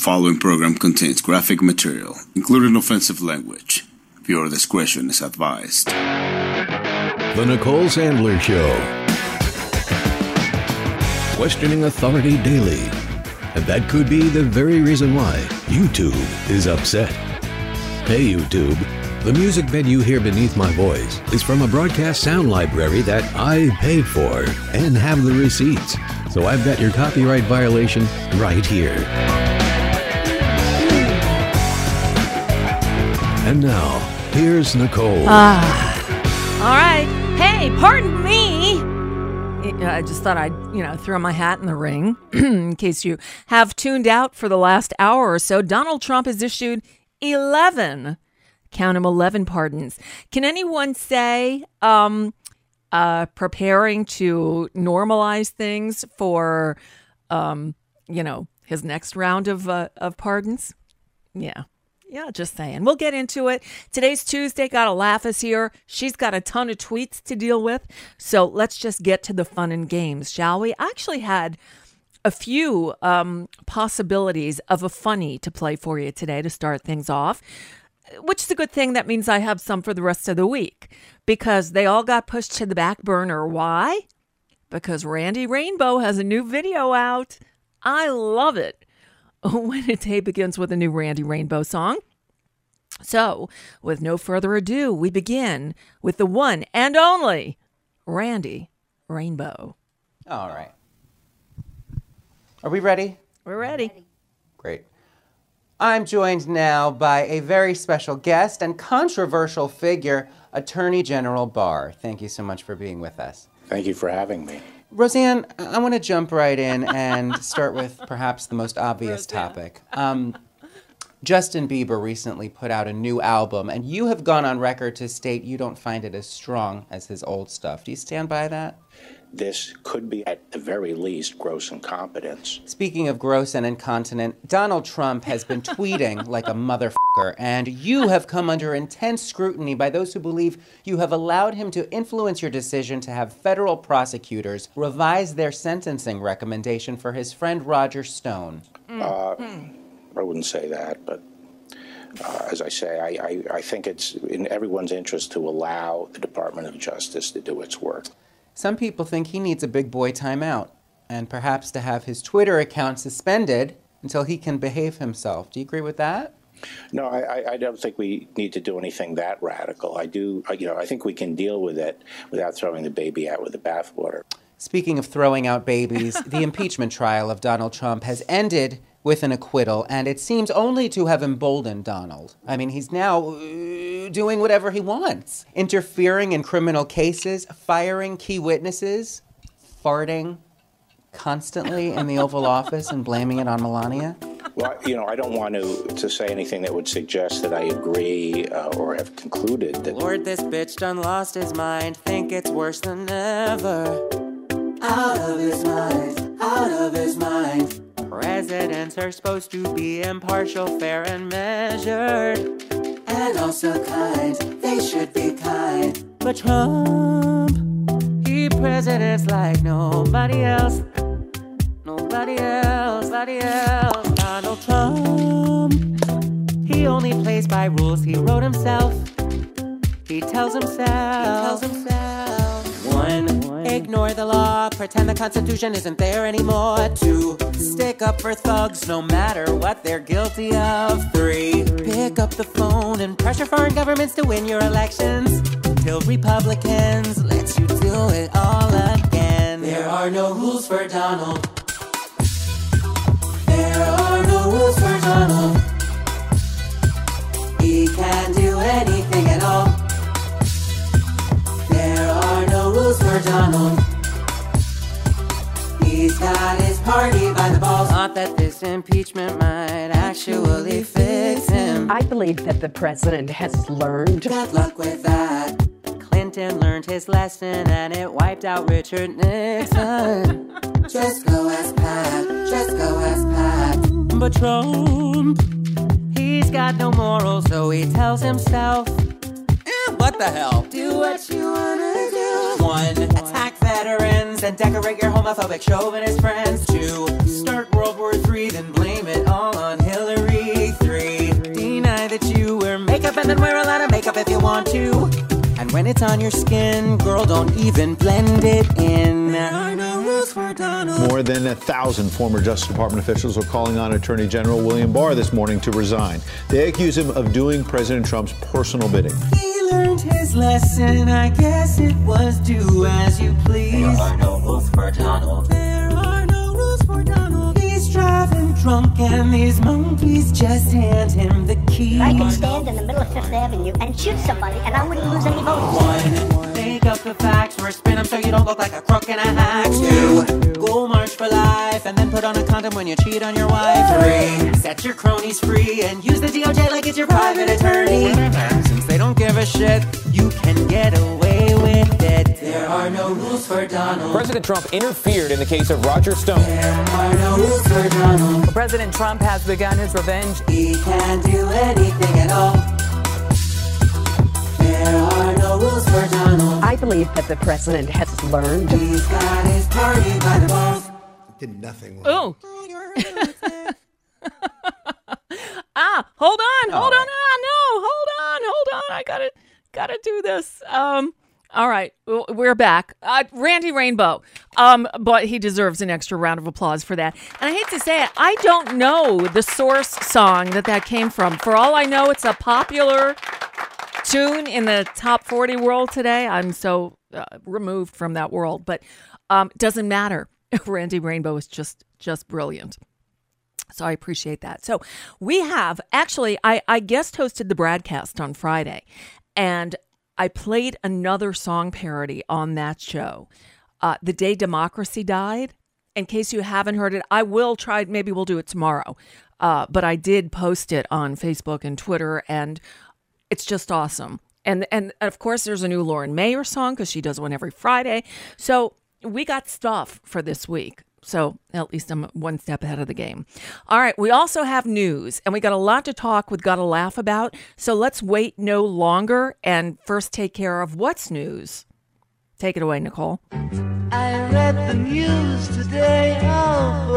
following program contains graphic material, including offensive language. Viewer discretion is advised. The Nicole Sandler Show. Questioning authority daily. And that could be the very reason why YouTube is upset. Hey, YouTube. The music bed you hear beneath my voice is from a broadcast sound library that I paid for and have the receipts. So I've got your copyright violation right here. And now, here's Nicole. All right. Hey, pardon me. I just thought I'd, throw my hat in the ring in case you have tuned out for the last hour or so. Donald Trump has issued 11 count them 11 pardons. Can anyone say preparing to normalize things for, his next round of pardons? Yeah, just saying. We'll get into it. Today's Tuesday. Gotta Laff is here. She's got a ton of tweets to deal with. So let's just get to the fun and games, shall we? I actually had a few possibilities of a funny to play for you today to start things off. Which is a good thing. That means I have some for the rest of the week because they all got pushed to the back burner. Why? Because Randy Rainbow has a new video out. I love it when a day begins with a new Randy Rainbow song. So with no further ado, we begin with the one and only Randy Rainbow. All right. Are we ready? We're ready. Great. I'm joined now by a very special guest and controversial figure, Attorney General Barr. Thank you so much for being with us. Thank you for having me. Roseanne, I want to jump right in and start with perhaps the most obvious topic. Justin Bieber recently put out a new album, and you have gone on record to state you don't find it as strong as his old stuff. Do you stand by that? This could be, at the very least, gross incompetence. Speaking of gross and incontinent, Donald Trump has been tweeting like a motherfucker, and you have come under intense scrutiny by those who believe you have allowed him to influence your decision to have federal prosecutors revise their sentencing recommendation for his friend Roger Stone. I wouldn't say that, but as I say, I think it's in everyone's interest to allow the Department of Justice to do its work. Some people think he needs a big boy timeout and perhaps to have his Twitter account suspended until he can behave himself. Do you agree with that? No, I don't think we need to do anything that radical. I think we can deal with it without throwing the baby out with the bathwater. Speaking of throwing out babies, the impeachment trial of Donald Trump has ended with an acquittal, and it seems only to have emboldened Donald. I mean, he's now doing whatever he wants. Interfering in criminal cases, firing key witnesses, farting constantly in the Oval Office and blaming it on Melania. Well, I don't want to say anything that would suggest that I agree or have concluded that... Lord, this bitch done lost his mind, think it's worse than ever. Out of his mind, out of his mind. Presidents are supposed to be impartial, fair, and measured. And also kind, they should be kind. But Trump, he presidents like nobody else. Nobody else, nobody else. Donald Trump, he only plays by rules he wrote himself. He tells himself. He tells himself. One, ignore the law, pretend the Constitution isn't there anymore. Two, stick up for thugs no matter what they're guilty of. Three, pick up the phone and pressure foreign governments to win your elections till Republicans let you do it all again. There are no rules for Donald. There are no rules for Donald. He can do anything at all. There are no rules for Donald. He's got his party by the balls. Not that this impeachment might actually fix him. I believe that the president has learned. Good luck with that. Clinton learned his lesson and it wiped out Richard Nixon. Just go ask Pat. Just go ask Pat. But Trump, he's got no morals, so he tells himself. What the hell? Do what you wanna do. One, attack veterans and decorate your homophobic chauvinist friends. Two, start World War III, then blame it all on Hillary. and wear a lot of makeup if you want to. And when it's on your skin, girl, don't even blend it in. There are no rules for Donald. More than 1,000 former Justice Department officials are calling on Attorney General William Barr this morning to resign. They accuse him of doing President Trump's personal bidding. He learned his lesson. I guess it was do as you please. There are no rules for Donald. There are no rules for Donald. He's driving drunk and these monkeys just hand him the key. I could stand in the middle of Fifth Avenue and shoot somebody and I wouldn't lose any votes. Make up the facts or spin them so you don't look like a crook and a hack. 2. Go march for life and then put on a condom when you cheat on your wife. 3. Set your cronies free and use the DOJ like it's your private attorney. Since they don't give a shit, you can get away with it. There are no rules for Donald. President Trump interfered in the case of Roger Stone. There are no rules for Donald. President Trump has begun his revenge. He can't do anything at all. There are no rules for Donald. I believe that the president has learned. He's got his party by the balls. Did nothing wrong. Oh. Hold on. I gotta do this. All right, we're back. Randy Rainbow, but he deserves an extra round of applause for that. And I hate to say it, I don't know the source song that came from. For all I know, it's a popular tune in the top 40 world today. I'm so removed from that world, but doesn't matter. Randy Rainbow is just brilliant. So I appreciate that. So we have, actually, I guest hosted the broadcast on Friday, and I played another song parody on that show, The Day Democracy Died. In case you haven't heard it, I will try, maybe we'll do it tomorrow. But I did post it on Facebook and Twitter, and it's just awesome. And of course, there's a new Lauren Mayer song because she does one every Friday. So we got stuff for this week. So at least I'm one step ahead of the game. All right. We also have news, and we got a lot to talk with Gotta Laff about. So let's wait no longer and first take care of what's news. Take it away, Nicole. I read the news today. Oh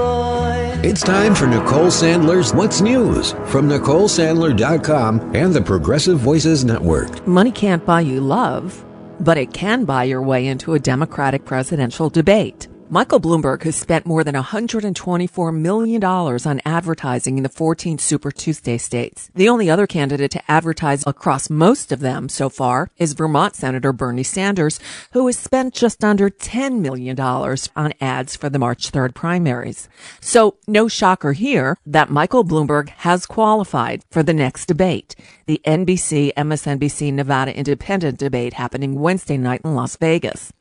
boy. It's time for Nicole Sandler's What's News from NicoleSandler.com and the Progressive Voices Network. Money can't buy you love, but it can buy your way into a Democratic presidential debate. Michael Bloomberg has spent more than $124 million on advertising in the 14 Super Tuesday states. The only other candidate to advertise across most of them so far is Vermont Senator Bernie Sanders, who has spent just under $10 million on ads for the March 3rd primaries. So no shocker here that Michael Bloomberg has qualified for the next debate, the NBC/MSNBC Nevada Independent debate happening Wednesday night in Las Vegas.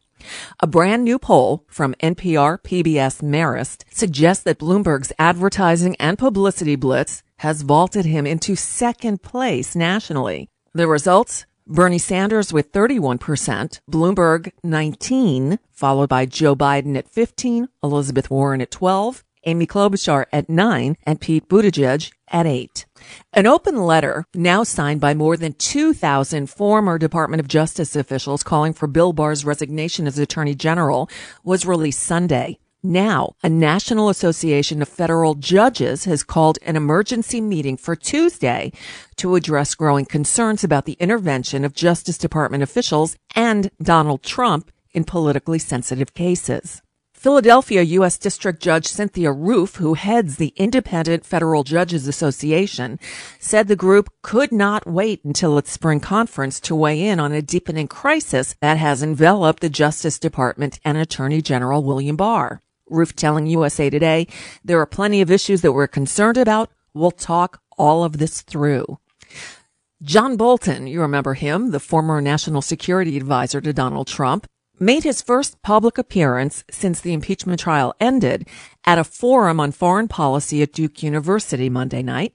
A brand new poll from NPR, PBS, Marist suggests that Bloomberg's advertising and publicity blitz has vaulted him into second place nationally. The results? Bernie Sanders with 31%, Bloomberg 19%, followed by Joe Biden at 15%, Elizabeth Warren at 12%, Amy Klobuchar at 9%, and Pete Buttigieg at 8%. An open letter now signed by more than 2,000 former Department of Justice officials calling for Bill Barr's resignation as Attorney General was released Sunday. Now, a National Association of Federal Judges has called an emergency meeting for Tuesday to address growing concerns about the intervention of Justice Department officials and Donald Trump in politically sensitive cases. Philadelphia U.S. District Judge Cynthia Roof, who heads the Independent Federal Judges Association, said the group could not wait until its spring conference to weigh in on a deepening crisis that has enveloped the Justice Department and Attorney General William Barr. Roof telling USA Today, there are plenty of issues that we're concerned about. We'll talk all of this through. John Bolton, you remember him, the former national security advisor to Donald Trump, made his first public appearance since the impeachment trial ended at a forum on foreign policy at Duke University Monday night.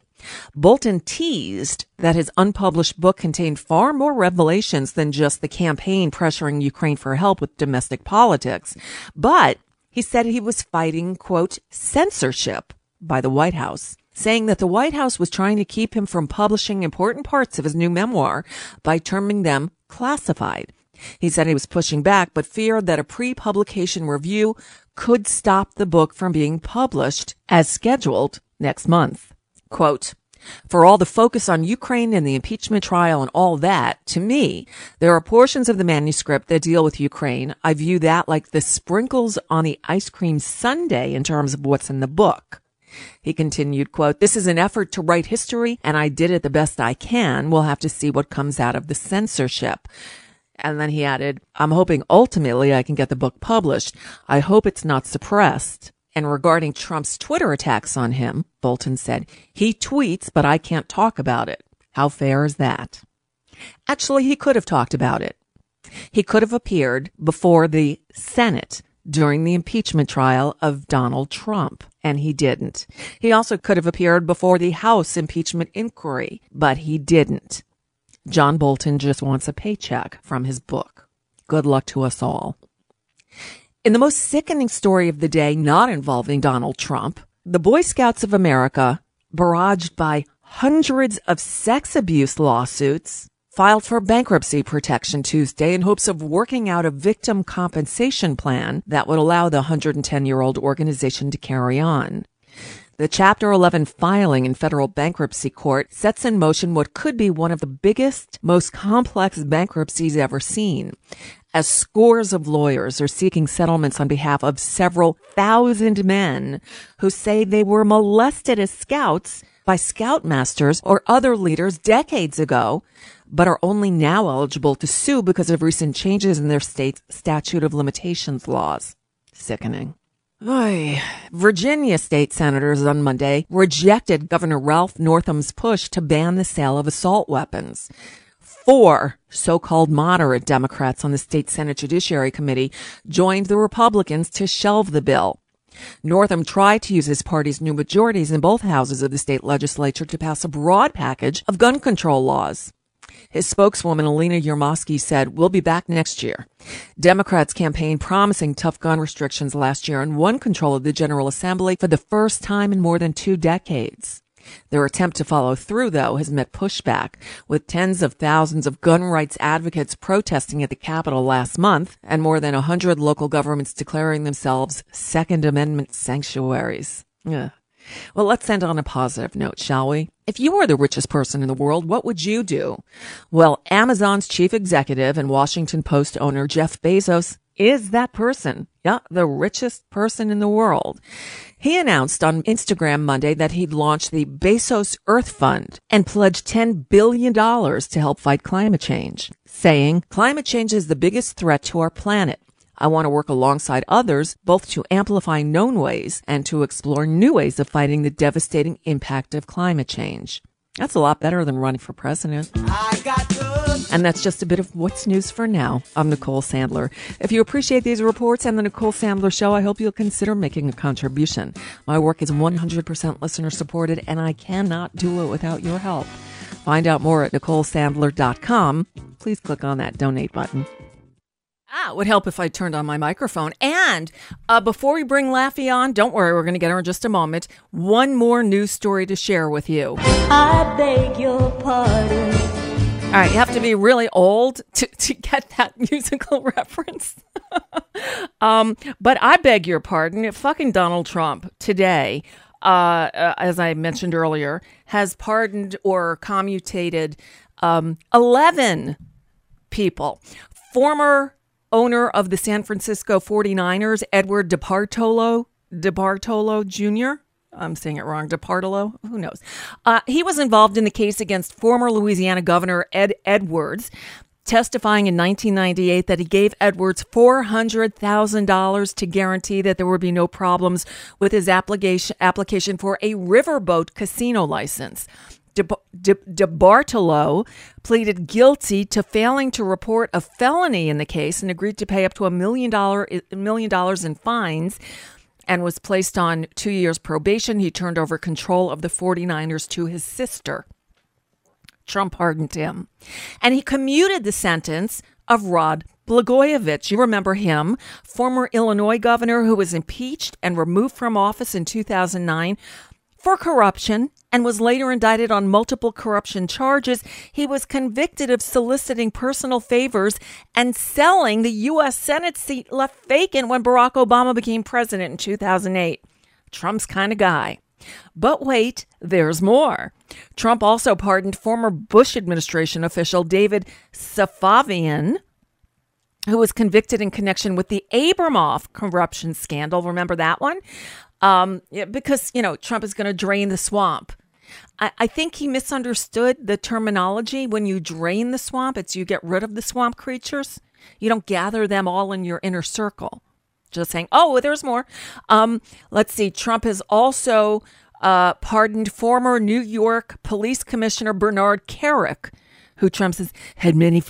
Bolton teased that his unpublished book contained far more revelations than just the campaign pressuring Ukraine for help with domestic politics, but he said he was fighting, quote, censorship by the White House, saying that the White House was trying to keep him from publishing important parts of his new memoir by terming them classified. He said he was pushing back, but feared that a pre-publication review could stop the book from being published as scheduled next month. Quote, For all the focus on Ukraine and the impeachment trial and all that, to me, there are portions of the manuscript that deal with Ukraine. I view that like the sprinkles on the ice cream sundae in terms of what's in the book. He continued, quote, "This is an effort to write history, and I did it the best I can. We'll have to see what comes out of the censorship." And then he added, "I'm hoping ultimately I can get the book published. I hope it's not suppressed." And regarding Trump's Twitter attacks on him, Bolton said, "He tweets, but I can't talk about it." How fair is that? Actually, he could have talked about it. He could have appeared before the Senate during the impeachment trial of Donald Trump, and he didn't. He also could have appeared before the House impeachment inquiry, but he didn't. John Bolton just wants a paycheck from his book. Good luck to us all. In the most sickening story of the day, not involving Donald Trump, the Boy Scouts of America, barraged by hundreds of sex abuse lawsuits, filed for bankruptcy protection Tuesday in hopes of working out a victim compensation plan that would allow the 110-year-old organization to carry on. The Chapter 11 filing in federal bankruptcy court sets in motion what could be one of the biggest, most complex bankruptcies ever seen, as scores of lawyers are seeking settlements on behalf of several thousand men who say they were molested as scouts by scoutmasters or other leaders decades ago, but are only now eligible to sue because of recent changes in their state's statute of limitations laws. Sickening. Virginia state senators on Monday rejected Governor Ralph Northam's push to ban the sale of assault weapons. 4 so-called moderate Democrats on the State Senate Judiciary Committee joined the Republicans to shelve the bill. Northam tried to use his party's new majorities in both houses of the state legislature to pass a broad package of gun control laws. His spokeswoman, Alina Yermosky, said, "We'll be back next year." Democrats campaigned promising tough gun restrictions last year and won control of the General Assembly for the first time in more than 2 decades. Their attempt to follow through, though, has met pushback, with tens of thousands of gun rights advocates protesting at the Capitol last month and more than 100 local governments declaring themselves Second Amendment sanctuaries. Ugh. Well, let's end on a positive note, shall we? If you were the richest person in the world, what would you do? Well, Amazon's chief executive and Washington Post owner Jeff Bezos is that person. Yeah, the richest person in the world. He announced on Instagram Monday that he'd launched the Bezos Earth Fund and pledged $10 billion to help fight climate change, saying, "Climate change is the biggest threat to our planet. I want to work alongside others, both to amplify known ways and to explore new ways of fighting the devastating impact of climate change." That's a lot better than running for president. And that's just a bit of what's news for now. I'm Nicole Sandler. If you appreciate these reports and the Nicole Sandler Show, I hope you'll consider making a contribution. My work is 100% listener supported, and I cannot do it without your help. Find out more at NicoleSandler.com. Please click on that donate button. Ah, it would help if I turned on my microphone. And before we bring Laffy on, don't worry, we're going to get her in just a moment. One more news story to share with you. I beg your pardon. All right, you have to be really old to get that musical reference. But I beg your pardon. Fucking Donald Trump today, as I mentioned earlier, has pardoned or commutated 11 people. Former owner of the San Francisco 49ers, Edward DeBartolo Jr. I'm saying it wrong. DeBartolo. Who knows? He was involved in the case against former Louisiana Governor Ed Edwards, testifying in 1998 that he gave Edwards $400,000 to guarantee that there would be no problems with his application for a riverboat casino license. DeBartolo pleaded guilty to failing to report a felony in the case and agreed to pay up to $1 million in fines and was placed on 2 years probation. He turned over control of the 49ers to his sister. Trump pardoned him. And he commuted the sentence of Rod Blagojevich. You remember him, former Illinois governor who was impeached and removed from office in 2009 for corruption, and was later indicted on multiple corruption charges. He was convicted of soliciting personal favors and selling the U.S. Senate seat left vacant when Barack Obama became president in 2008. Trump's kind of guy. But wait, there's more. Trump also pardoned former Bush administration official David Safavian, who was convicted in connection with the Abramoff corruption scandal. Remember that one? Because, you know, Trump is going to drain the swamp. I think he misunderstood the terminology. When you drain the swamp, it's you get rid of the swamp creatures. You don't gather them all in your inner circle. Just saying, oh, there's more. Let's see. Trump has also pardoned former New York Police Commissioner Bernard Kerik, who Trump says had many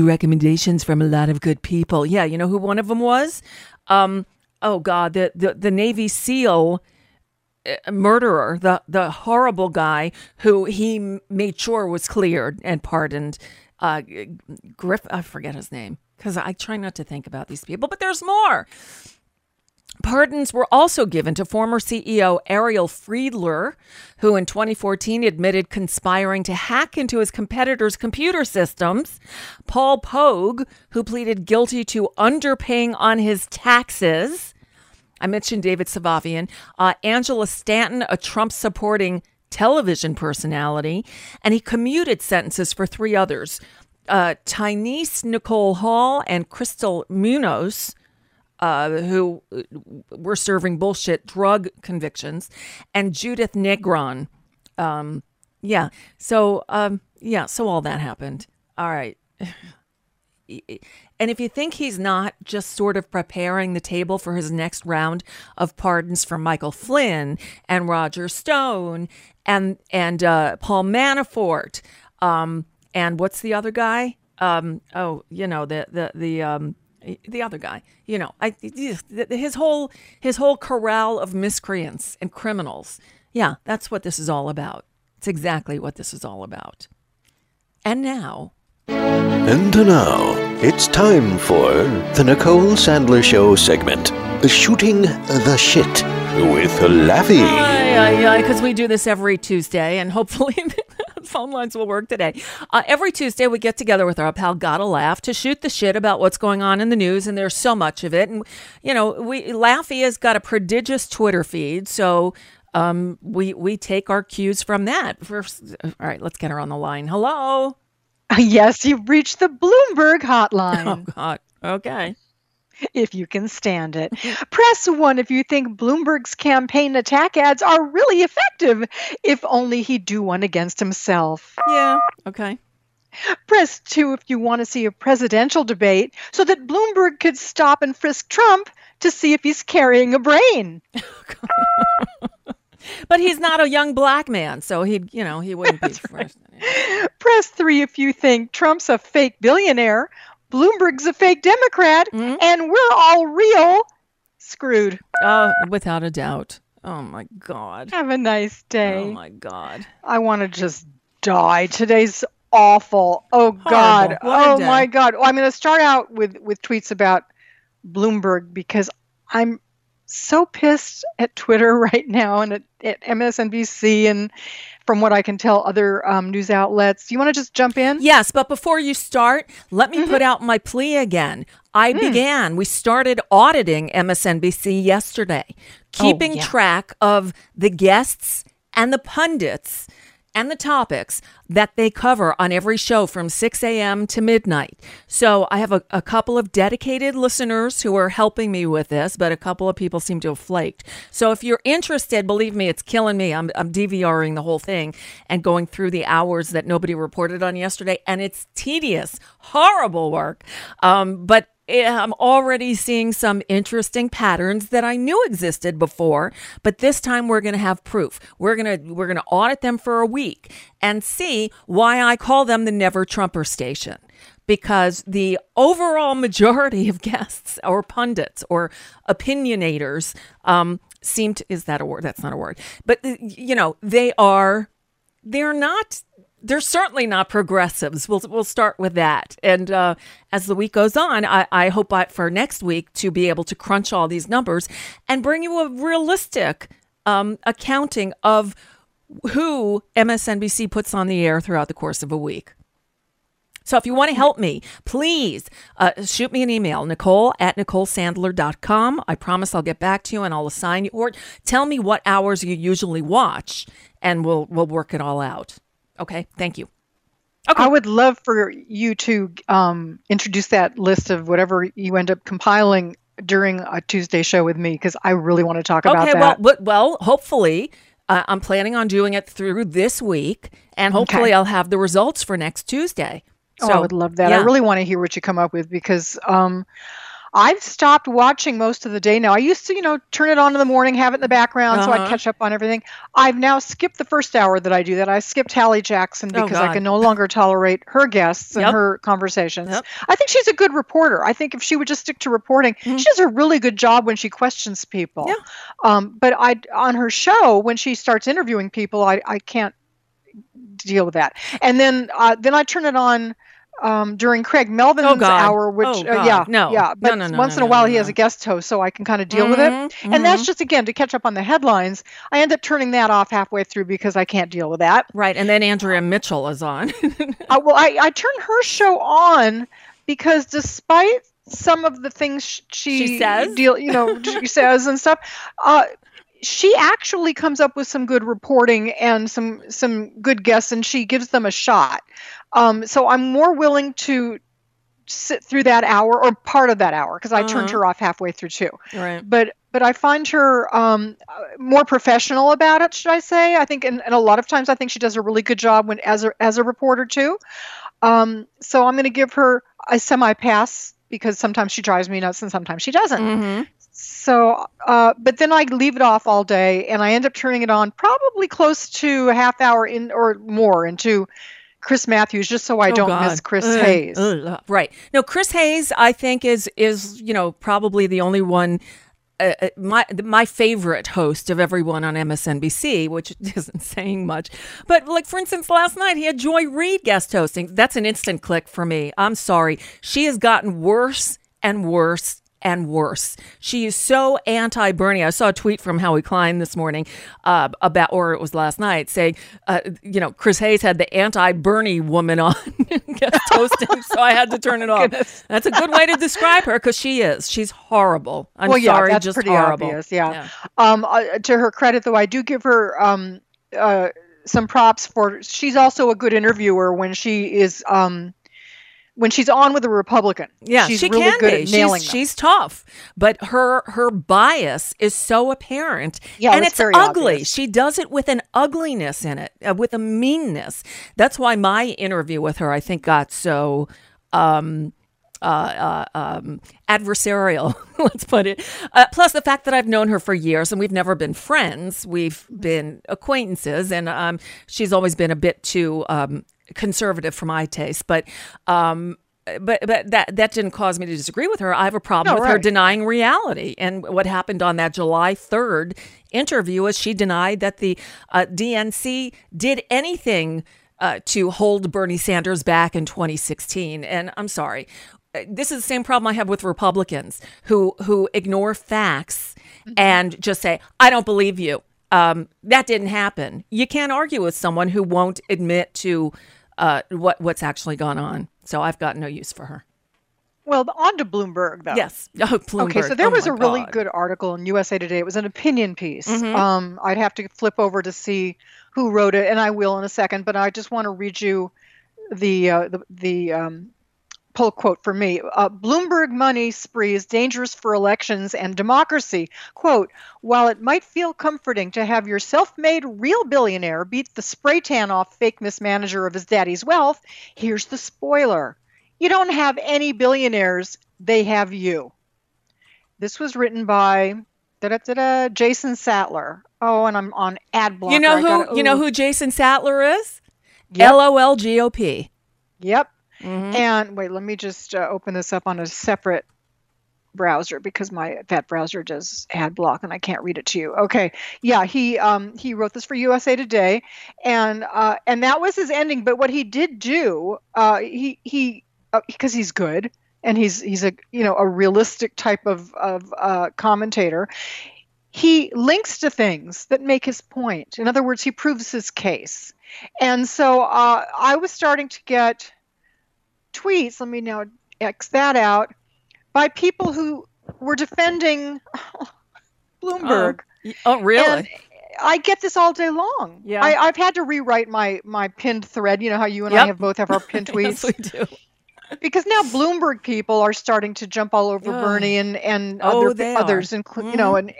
recommendations from a lot of good people. Yeah, you know who one of them was? The Navy SEAL murderer, the horrible guy who he made sure was cleared and pardoned. I forget his name because I try not to think about these people, but there's more. Pardons were also given to former CEO Ariel Friedler, who in 2014 admitted conspiring to hack into his competitors' computer systems, Paul Pogue, who pleaded guilty to underpaying on his taxes. I mentioned David Safavian, Angela Stanton, a Trump-supporting television personality, and he commuted sentences for three others, Tyniece Nicole Hall and Crystal Munoz, who were serving bullshit drug convictions, and Judith Negron. So all that happened. All right. And if you think he's not just sort of preparing the table for his next round of pardons for Michael Flynn and Roger Stone and Paul Manafort, and what's the other guy? The other guy, you know, his whole corral of miscreants and criminals. Yeah, that's what this is all about. It's exactly what this is all about. And now, it's time for the Nicole Sandler Show segment, Shooting the Shit with Laffy. Yeah, because we do this every Tuesday, and hopefully phone lines will work today. Every Tuesday, we get together with our pal Gotta Laff to shoot the shit about what's going on in the news, and there's so much of it. And, you know, Laffy has got a prodigious Twitter feed, so we take our cues from that. All right, let's get her on the line. Hello? Yes, you've reached the Bloomberg hotline. Oh, God. Okay. If you can stand it. Press 1 if you think Bloomberg's campaign attack ads are really effective, if only he'd do one against himself. Yeah, okay. Press 2 if you want to see a presidential debate so that Bloomberg could stop and frisk Trump to see if he's carrying a brain. But he's not a young black man, so he wouldn't be first. Right. Press 3 if you think Trump's a fake billionaire, Bloomberg's a fake Democrat, and we're all real screwed. Without a doubt. Oh, my God. Have a nice day. Oh, my God. I want to just die. Today's awful. Oh, horrible. God. Oh, my God. Well, I'm going to start out with tweets about Bloomberg because I'm so pissed at Twitter right now and at MSNBC and from what I can tell other news outlets. You want to just jump in? Yes, but before you start, let me put out my plea again. We started auditing MSNBC yesterday, keeping track of the guests and the pundits and the topics that they cover on every show from 6 a.m. to midnight. So I have a couple of dedicated listeners who are helping me with this, but a couple of people seem to have flaked. So if you're interested, believe me, it's killing me. I'm DVRing the whole thing and going through the hours that nobody reported on yesterday. And it's tedious, horrible work. But I'm already seeing some interesting patterns that I knew existed before, but this time we're going to have proof. We're going to audit them for a week and see why I call them the Never Trumper station, because the overall majority of guests or pundits or opinionators is that a word? That's not a word. But you know, they're certainly not progressives. We'll start with that. And as the week goes on, I hope for next week to be able to crunch all these numbers and bring you a realistic accounting of who MSNBC puts on the air throughout the course of a week. So if you want to help me, please shoot me an email, nicole@nicolesandler.com. I promise I'll get back to you and I'll assign you, or tell me what hours you usually watch and we'll work it all out. Okay, thank you. Okay. I would love for you to introduce that list of whatever you end up compiling during a Tuesday show with me, because I really want to talk about that. Okay, well, hopefully, I'm planning on doing it through this week, and hopefully I'll have the results for next Tuesday. So, I would love that. Yeah. I really want to hear what you come up with, because I've stopped watching most of the day now. I used to, turn it on in the morning, have it in the background so I'd catch up on everything. I've now skipped the first hour that I do that. I skipped Hallie Jackson because I can no longer tolerate her guests and her conversations. Yep. I think she's a good reporter. I think if she would just stick to reporting, she does a really good job when she questions people. Yeah. But on her show, when she starts interviewing people, I can't deal with that. And then I turn it on during Craig Melvin's hour, which once in a while he has a guest host, so I can kind of deal with it. And that's just, again, to catch up on the headlines. I end up turning that off halfway through because I can't deal with that. Right. And then Andrea Mitchell is on. I turn her show on because despite some of the things she says, she says and stuff, she actually comes up with some good reporting and some good guests, and she gives them a shot. So I'm more willing to sit through that hour or part of that hour, because I turned her off halfway through too. Right. But I find her more professional about it, should I say? I think, and a lot of times I think she does a really good job when as a reporter too. So I'm going to give her a semi pass, because sometimes she drives me nuts and sometimes she doesn't. So, but then I leave it off all day, and I end up turning it on probably close to a half hour in or more into Chris Matthews, just so I don't miss Chris Hayes. Right. No, Chris Hayes, I think is probably the only one, my favorite host of everyone on MSNBC, which isn't saying much. But like, for instance, last night he had Joy Reid guest hosting. That's an instant click for me. I'm sorry. She has gotten worse and worse and worse. She is so anti-Bernie. I saw a tweet from Howie Klein this morning or it was last night, saying, Chris Hayes had the anti-Bernie woman on guest hosting, so I had to turn it off. That's a good way to describe her, because she is. She's horrible. I'm sorry, that's just pretty horrible. Obvious, yeah. To her credit, though, I do give her some props for. She's also a good interviewer when she is. When she's on with a Republican, she really can good at nailing them. She's tough, but her bias is so apparent, and it's ugly. Obvious. She does it with an ugliness in it, with a meanness. That's why my interview with her, I think, got so adversarial. Let's put it. Plus, the fact that I've known her for years, and we've never been friends; we've been acquaintances, and she's always been a bit too. Conservative for my taste, but that didn't cause me to disagree with her. I have a problem with her denying reality, and what happened on that July 3rd interview is she denied that the DNC did anything to hold Bernie Sanders back in 2016. And I'm sorry, this is the same problem I have with Republicans who ignore facts and just say, "I don't believe you." That didn't happen. You can't argue with someone who won't admit to what's actually gone on. So I've got no use for her. Well, on to Bloomberg, though. Yes. Oh, Bloomberg. Okay, so there was a really good article in USA Today. It was an opinion piece. I'd have to flip over to see who wrote it, and I will in a second. But I just want to read you the pull quote for me. Bloomberg money spree is dangerous for elections and democracy. Quote, while it might feel comforting to have your self-made real billionaire beat the spray tan off fake mismanager of his daddy's wealth, here's the spoiler. You don't have any billionaires, they have you. This was written by Jason Sattler. Oh, and I'm on ad block. You know who Jason Sattler is? Yep. LOL GOP. Yep. And wait, let me just open this up on a separate browser, because that browser does ad block and I can't read it to you. Okay, yeah, he wrote this for USA Today, and that was his ending. But what he did do, he because he's good and he's a a realistic type of commentator. He links to things that make his point. In other words, he proves his case, and so I was starting to get. tweets, let me now X that out, by people who were defending Bloomberg. Oh, really? And I get this all day long. Yeah. I've had to rewrite my pinned thread. You know how you and I both have our pinned tweets? Yes, we do. Because now Bloomberg people are starting to jump all over Bernie and others, including and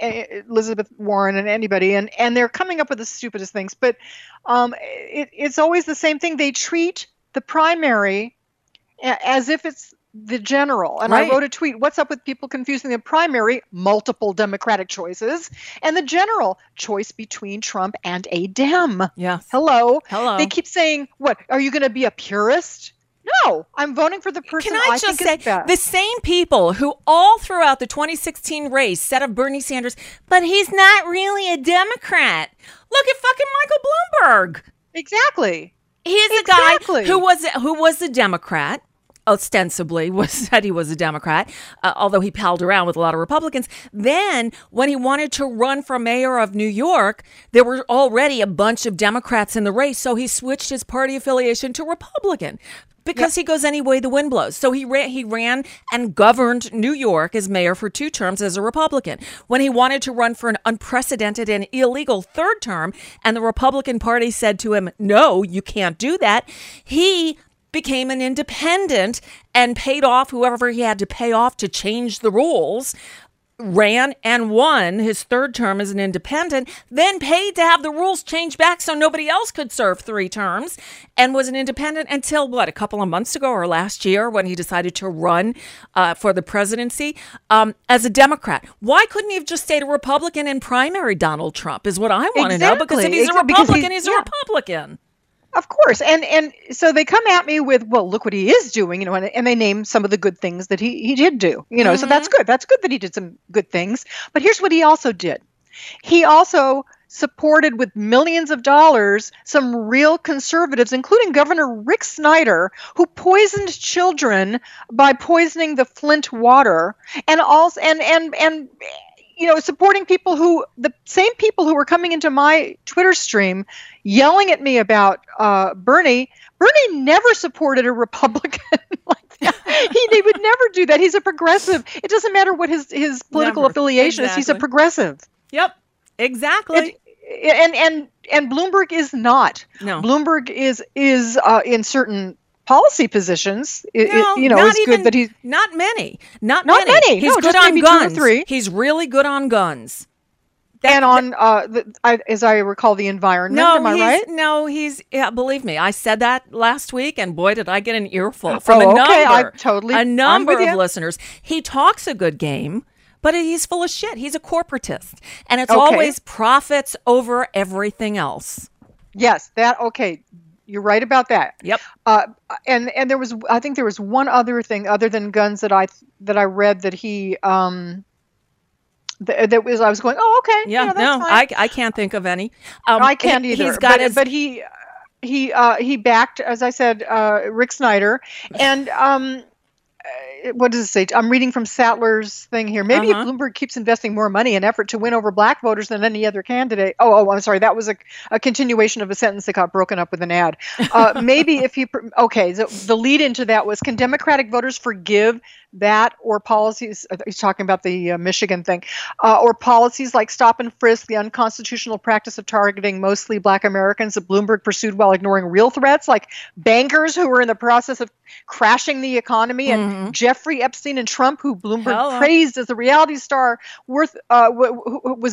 Elizabeth Warren and anybody, and they're coming up with the stupidest things. But it's always the same thing. They treat the primary as if it's the general. And right. I wrote a tweet, what's up with people confusing the primary, multiple Democratic choices, and the general, choice between Trump and a Dem. Yes. Hello. They keep saying, what, are you going to be a purist? No, I'm voting for the person I think is best. Can I just say, the same people who all throughout the 2016 race said of Bernie Sanders, but he's not really a Democrat. Look at fucking Michael Bloomberg. Exactly. He's a guy who was a Democrat, ostensibly said he was a Democrat, although he palled around with a lot of Republicans. Then when he wanted to run for mayor of New York, there were already a bunch of Democrats in the race, so he switched his party affiliation to Republican. Because he goes any way the wind blows. So he ran and governed New York as mayor for 2 terms as a Republican. When he wanted to run for an unprecedented and illegal 3rd term, and the Republican Party said to him, no, you can't do that, he became an independent and paid off whoever he had to pay off to change the rules, ran and won his 3rd term as an independent, then paid to have the rules changed back so nobody else could serve 3 terms, and was an independent until, a couple of months ago or last year when he decided to run for the presidency as a Democrat. Why couldn't he have just stayed a Republican in primary Donald Trump is what I want to know, because if he's a Republican, he's a Republican. Of course. And so they come at me with, well, look what he is doing, and they name some of the good things that he did do, mm-hmm. So that's good. That's good that he did some good things. But here's what he also did. He also supported with millions of dollars some real conservatives, including Governor Rick Snyder, who poisoned children by poisoning the Flint water, and also and supporting people who, the same people who were coming into my Twitter stream yelling at me about Bernie. Bernie never supported a Republican like that. He would never do that. He's a progressive. It doesn't matter what his political affiliation is. He's a progressive. Yep, exactly. And Bloomberg is not. No. Bloomberg is in certain policy positions, it's even good that he's... Not many. He's good on guns. 2 or 3. He's really good on guns. And on, as I recall, the environment, am I right? No, believe me, I said that last week, and boy, did I get an earful from a number of listeners. He talks a good game, but he's full of shit. He's a corporatist. And it's always profits over everything else. Yes, you're right about that. Yep. And there was, I think there was one other thing other than guns that I read that he I was going, yeah, that's fine. I can't think of any. I can't either. He's got but he backed, as I said, Rick Snyder, and what does it say? I'm reading from Sattler's thing here. Maybe if Bloomberg keeps investing more money in effort to win over black voters than any other candidate. Oh, I'm sorry. That was a continuation of a sentence that got broken up with an ad. Maybe if he... Okay, so the lead into that was, can Democratic voters forgive that or policies... He's talking about the Michigan thing. Or policies like stop and frisk, the unconstitutional practice of targeting mostly black Americans that Bloomberg pursued while ignoring real threats, like bankers who were in the process of crashing the economy and Jeffrey Epstein and Trump, who Bloomberg praised as a reality star, was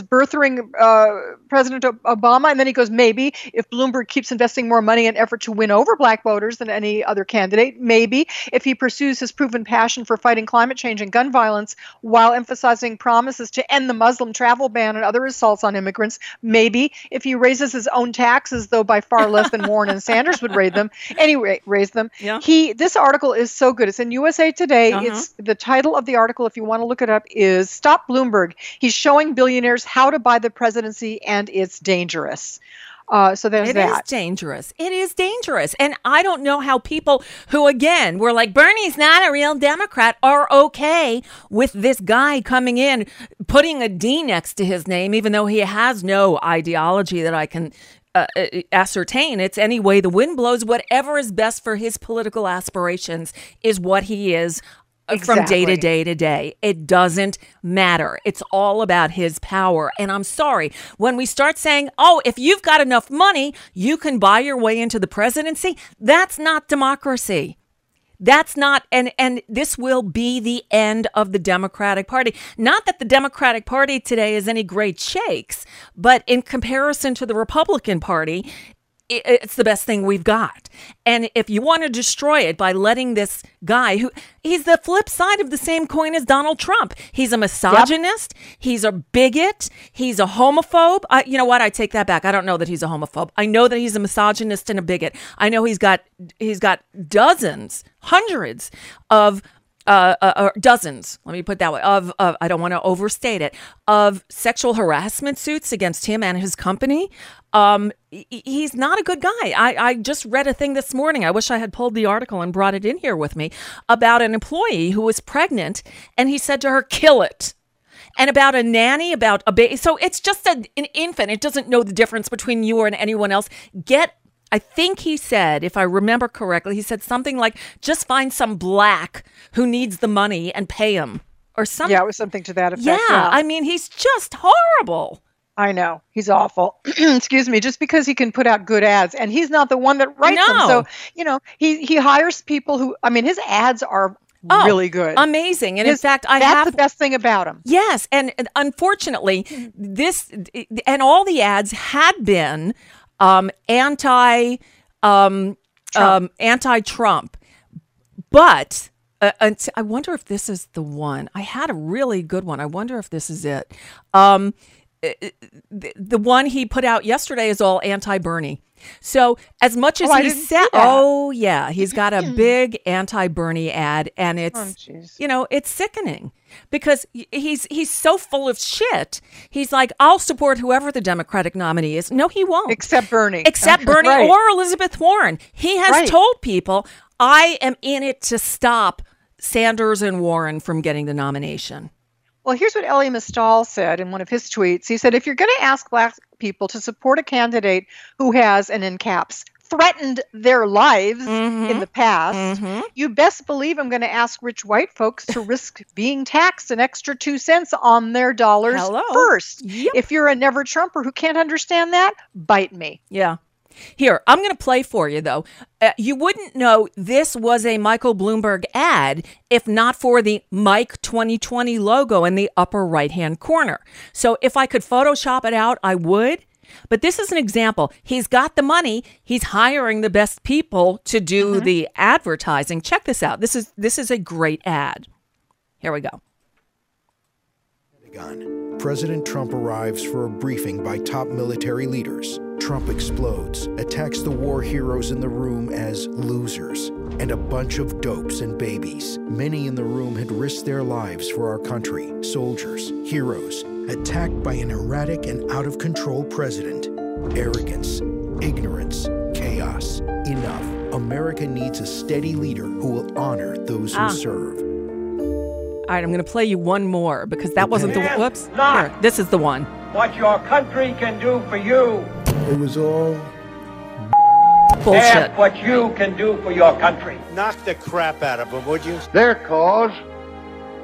birthing President Obama. And then he goes, maybe if Bloomberg keeps investing more money in effort to win over black voters than any other candidate, maybe if he pursues his proven passion for fighting climate change and gun violence while emphasizing promises to end the Muslim travel ban and other assaults on immigrants, maybe if he raises his own taxes, though by far less than Warren and Sanders would raise them. Yeah. This article is so good. It's in USA Today. It's the title of the article, if you want to look it up, is Stop Bloomberg. He's showing billionaires how to buy the presidency, and it's dangerous. So there's that. It is dangerous. It is dangerous. And I don't know how people who, again, were like, Bernie's not a real Democrat, are okay with this guy coming in, putting a D next to his name, even though he has no ideology that I can ascertain. It's any way the wind blows. Whatever is best for his political aspirations is what he is from day to day to day. It doesn't matter. It's all about his power. And I'm sorry, when we start saying, oh, if you've got enough money, you can buy your way into the presidency, that's not democracy. That's not, and this will be the end of the Democratic Party. Not that the Democratic Party today is any great shakes, but in comparison to the Republican Party, it's the best thing we've got. And if you want to destroy it by letting this guy, who he's the flip side of the same coin as Donald Trump. He's a misogynist. Yep. He's a bigot. He's a homophobe. You know what? I take that back. I don't know that he's a homophobe. I know that he's a misogynist and a bigot. I know he's got dozens, hundreds of dozens, let me put it that way, of I don't want to overstate it, of sexual harassment suits against him and his company. He's not a good guy. I just read a thing this morning. I wish I had pulled the article and brought it in here with me about an employee who was pregnant, and he said to her, "Kill it." And about a nanny, about a baby. So it's just an infant. It doesn't know the difference between you and anyone else. I think he said, if I remember correctly, he said something like, just find some black who needs the money and pay him or something. Yeah, it was something to that effect. Yeah, I mean, he's just horrible. I know. He's awful. Excuse me. Just because he can put out good ads, and he's not the one that writes them. So, you know, he hires people who, I mean, his ads are really good. Amazing. And in fact, that's the best thing about him. Yes. And unfortunately, this and all the ads had been anti-Trump. But I wonder if this is the one. I had a really good one. I wonder if this is it. The one he put out yesterday is all anti-Bernie. So as much as he said, he's got a big anti-Bernie ad, and it's, you know, it's sickening because he's so full of shit. He's like, I'll support whoever the Democratic nominee is. No, he won't. Except Bernie right. Or Elizabeth Warren. He has told people, I am in it to stop Sanders and Warren from getting the nomination. Well, here's what Elie Mystal said in one of his tweets. He said, if you're going to ask black people to support a candidate who has, and in caps, threatened their lives in the past, you best believe I'm going to ask rich white folks to risk being taxed an extra 2 cents on their dollars first. Yep. If you're a never Trumper who can't understand that, bite me. Yeah. Here, I'm going to play for you, though. You wouldn't know this was a Michael Bloomberg ad if not for the Mike 2020 logo in the upper right-hand corner. So if I could Photoshop it out, I would. But this is an example. He's got the money. He's hiring the best people to do the advertising. Check this out. This is a great ad. Here we go. President Trump arrives for a briefing by top military leaders. Trump explodes, attacks the war heroes in the room as losers, and a bunch of dopes and babies. Many in the room had risked their lives for our country, soldiers, heroes, attacked by an erratic and out-of-control president. Arrogance, ignorance, chaos. Enough. America needs a steady leader who will honor those who serve. All right, I'm going to play you one more because that wasn't the one. Whoops. Here, this is the one. What your country can do for you. It was all bullshit. That's what you can do for your country. Knock the crap out of them, would you? Their cause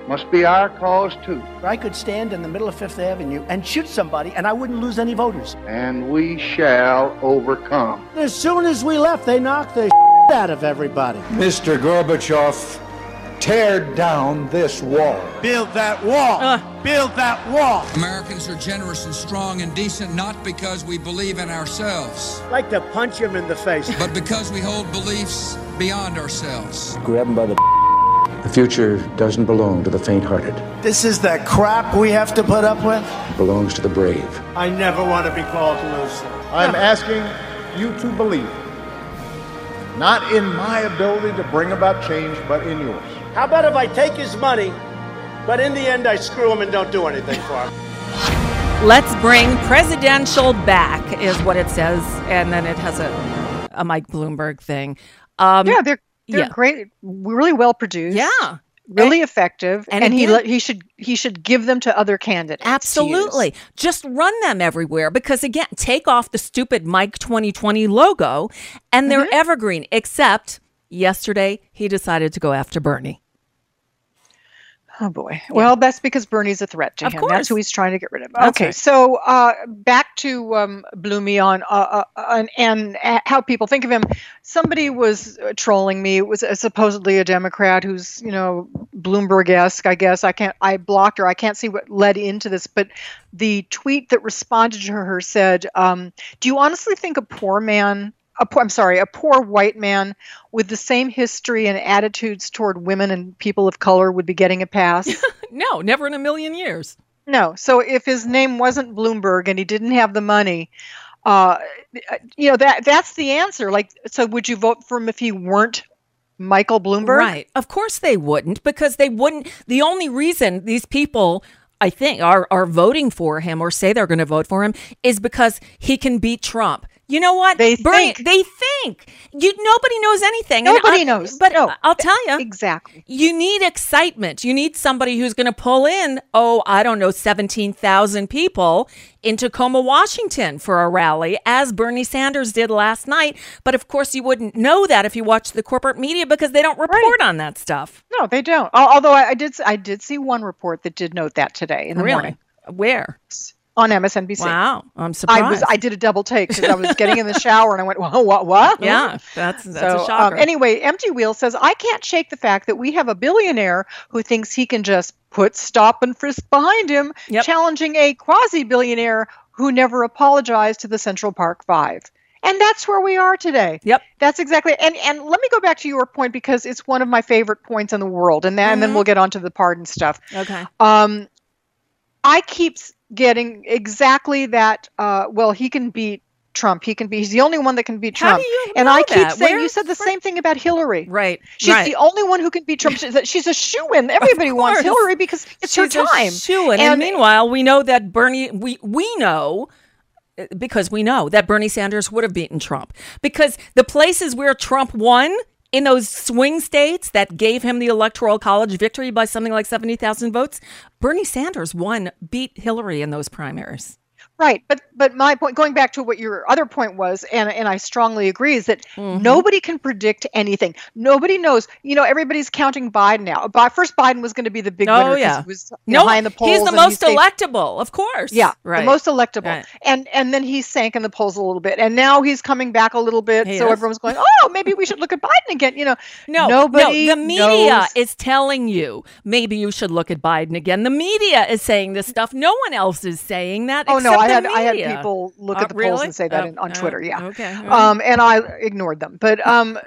must be our cause, too. I could stand in the middle of Fifth Avenue and shoot somebody, and I wouldn't lose any voters. And we shall overcome. As soon as we left, they knocked the shit out of everybody. Mr. Gorbachev, tear down this wall. Build that wall. Build that wall. Americans are generous and strong and decent, not because we believe in ourselves. Like to punch him in the face. But because we hold beliefs beyond ourselves. Grab him by the The future doesn't belong to the faint-hearted. This is the crap we have to put up with? It belongs to the brave. I never want to be called loser. I'm asking you to believe, not in my ability to bring about change, but in yours. How about if I take his money, but in the end I screw him and don't do anything for him? Let's bring presidential back is what it says. And then it has a Mike Bloomberg thing. They're great. Really well produced. Yeah. really effective, and again, he should give them to other candidates. Absolutely. Just run them everywhere, because again, take off the stupid Mike 2020 logo and they're evergreen, except yesterday he decided to go after Bernie. Oh, boy. Yeah. Well, that's because Bernie's a threat to him. Of course. That's who he's trying to get rid of. That's okay. Right. So back to Bloomy on and how people think of him. Somebody was trolling me. It was supposedly a Democrat who's, you know, Bloomberg-esque, I guess. I blocked her. I can't see what led into this. But the tweet that responded to her said, do you honestly think a poor white man with the same history and attitudes toward women and people of color would be getting a pass? No, never in a million years. No. So if his name wasn't Bloomberg and he didn't have the money, you know, that's the answer. Like, so would you vote for him if he weren't Michael Bloomberg? Right. Of course they wouldn't, because they wouldn't. The only reason these people, I think, are voting for him or say they're going to vote for him is because he can beat Trump. You know what? They think. Nobody knows anything. Nobody knows. But no, I'll tell you. Exactly. You need excitement. You need somebody who's going to pull in, 17,000 people in Tacoma, Washington for a rally, as Bernie Sanders did last night. But of course, you wouldn't know that if you watched the corporate media, because they don't report on that stuff. No, they don't. Although I did see one report that did note that today in the morning. Where? On MSNBC. Wow, I'm surprised. I did a double take because I was getting in the shower and I went, what? Yeah, that's a shocker. Anyway, Empty Wheel says, I can't shake the fact that we have a billionaire who thinks he can just put stop and frisk behind him, challenging a quasi-billionaire who never apologized to the Central Park Five. And that's where we are today. Yep. That's exactly. And let me go back to your point, because it's one of my favorite points in the world. And then we'll get on to the pardon stuff. Okay. I keep getting exactly that. He can beat Trump. He's the only one that can beat Trump. How do you know I keep saying, you said the same thing about Hillary. Right. She's the only one who can beat Trump. She's a shoo-in. Everybody wants Hillary because she's her time. She's a shoo-in. And meanwhile, we know that Bernie, we know, because we know that Bernie Sanders would have beaten Trump, because the places where Trump won, in those swing states that gave him the Electoral College victory by something like 70,000 votes, Bernie Sanders beat Hillary in those primaries. Right. But my point, going back to what your other point was, and I strongly agree, is that nobody can predict anything. Nobody knows. You know, everybody's counting Biden now. First, Biden was going to be the big winner because he was high in the polls. He's the most electable, of course. Yeah, right. The most electable. Right. And then he sank in the polls a little bit. And now he's coming back a little bit. He is. Everyone's going, maybe we should look at Biden again. You know, nobody knows. The media is telling you, maybe you should look at Biden again. The media is saying this stuff. No one else is saying that. I had people look at the polls and say that on Twitter. Yeah. Okay. Right. And I ignored them, but,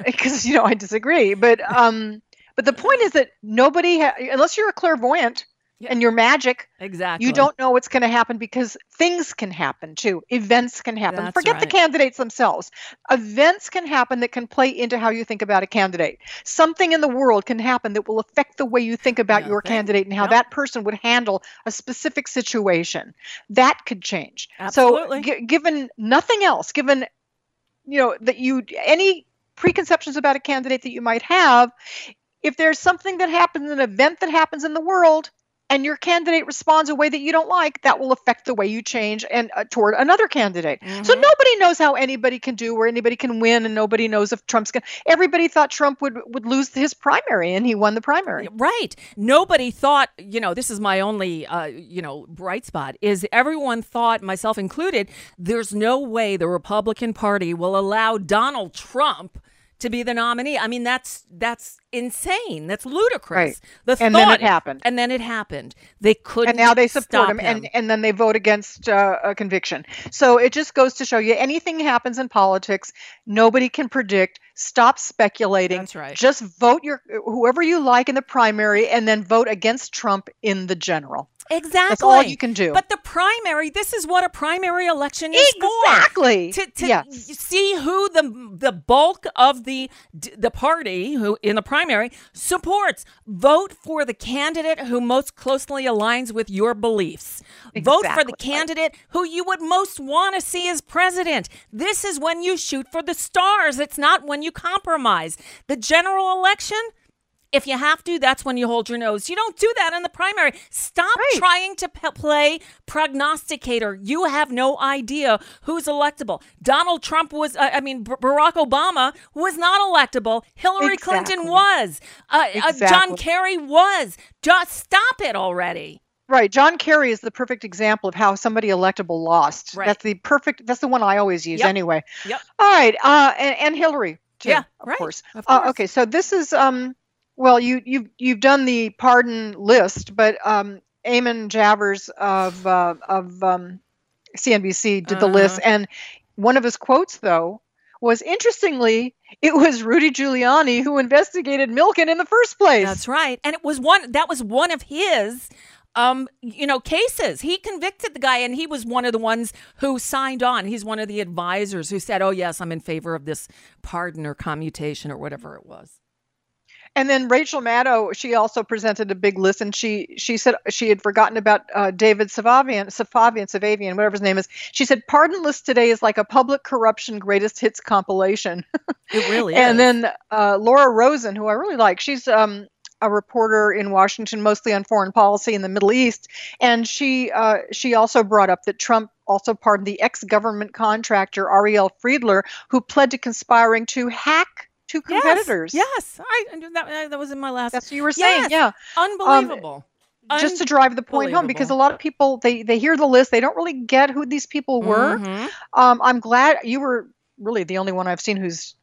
because I disagree, but the point is that nobody, unless you're a clairvoyant and you're magic, exactly, you don't know what's going to happen, because things can happen too. Events can happen. That's Forget the candidates themselves. Events can happen that can play into how you think about a candidate. Something in the world can happen that will affect the way you think about your candidate and how that person would handle a specific situation. That could change. Absolutely. So given nothing else, given, that any preconceptions about a candidate that you might have, if there's something that happens, an event that happens in the world, and your candidate responds a way that you don't like, that will affect the way you change and toward another candidate. Mm-hmm. So nobody knows how anybody can do or anybody can win, and nobody knows if Trump's going to. Everybody thought Trump would lose his primary, and he won the primary. Right. Nobody thought, this is my only, bright spot, is everyone thought, myself included, there's no way the Republican Party will allow Donald Trump to be the nominee. I mean, that's insane. That's ludicrous. Right. Then it happened. And then it happened. They couldn't. And now they support him. And then they vote against a conviction. So it just goes to show you, anything happens in politics, nobody can predict. Stop speculating. That's right. Just vote whoever you like in the primary, and then vote against Trump in the general. Exactly. That's all you can do. But the primary, this is what a primary election is for. Exactly. To see who the bulk of the party who in the primary supports. Vote for the candidate who most closely aligns with your beliefs. Exactly. Vote for the candidate who you would most want to see as president. This is when you shoot for the stars. It's not when you compromise. The general election, If you have to, that's when you hold your nose. You don't do that in the primary. Stop trying to play prognosticator. You have no idea who's electable. Donald Trump was, Barack Obama was not electable. Hillary Clinton was. John Kerry was. Just stop it already. Right. John Kerry is the perfect example of how somebody electable lost. Right. That's the one I always use anyway. Yep. All right. And Hillary, too, of course. Of course. Okay. So this is, well, you've done the pardon list, but Eamon Javers of CNBC did the list. And one of his quotes, though, was interestingly, it was Rudy Giuliani who investigated Milken in the first place. That's right. And it was one of his cases. He convicted the guy, and he was one of the ones who signed on. He's one of the advisors who said, oh, yes, I'm in favor of this pardon or commutation or whatever it was. And then Rachel Maddow, she also presented a big list, and she said she had forgotten about David Safavian, whatever his name is. She said, pardon list today is like a public corruption greatest hits compilation. It really is. And then Laura Rosen, who I really like, she's a reporter in Washington, mostly on foreign policy in the Middle East. And she also brought up that Trump also pardoned the ex-government contractor, Ariel Friedler, who pled to conspiring to hack two competitors. Yes. That was in my last. That's what you were saying. Yes. Yeah. Unbelievable. Just to drive the point home, because a lot of people, they hear the list. They don't really get who these people were. Mm-hmm. I'm glad you were really the only one I've seen who's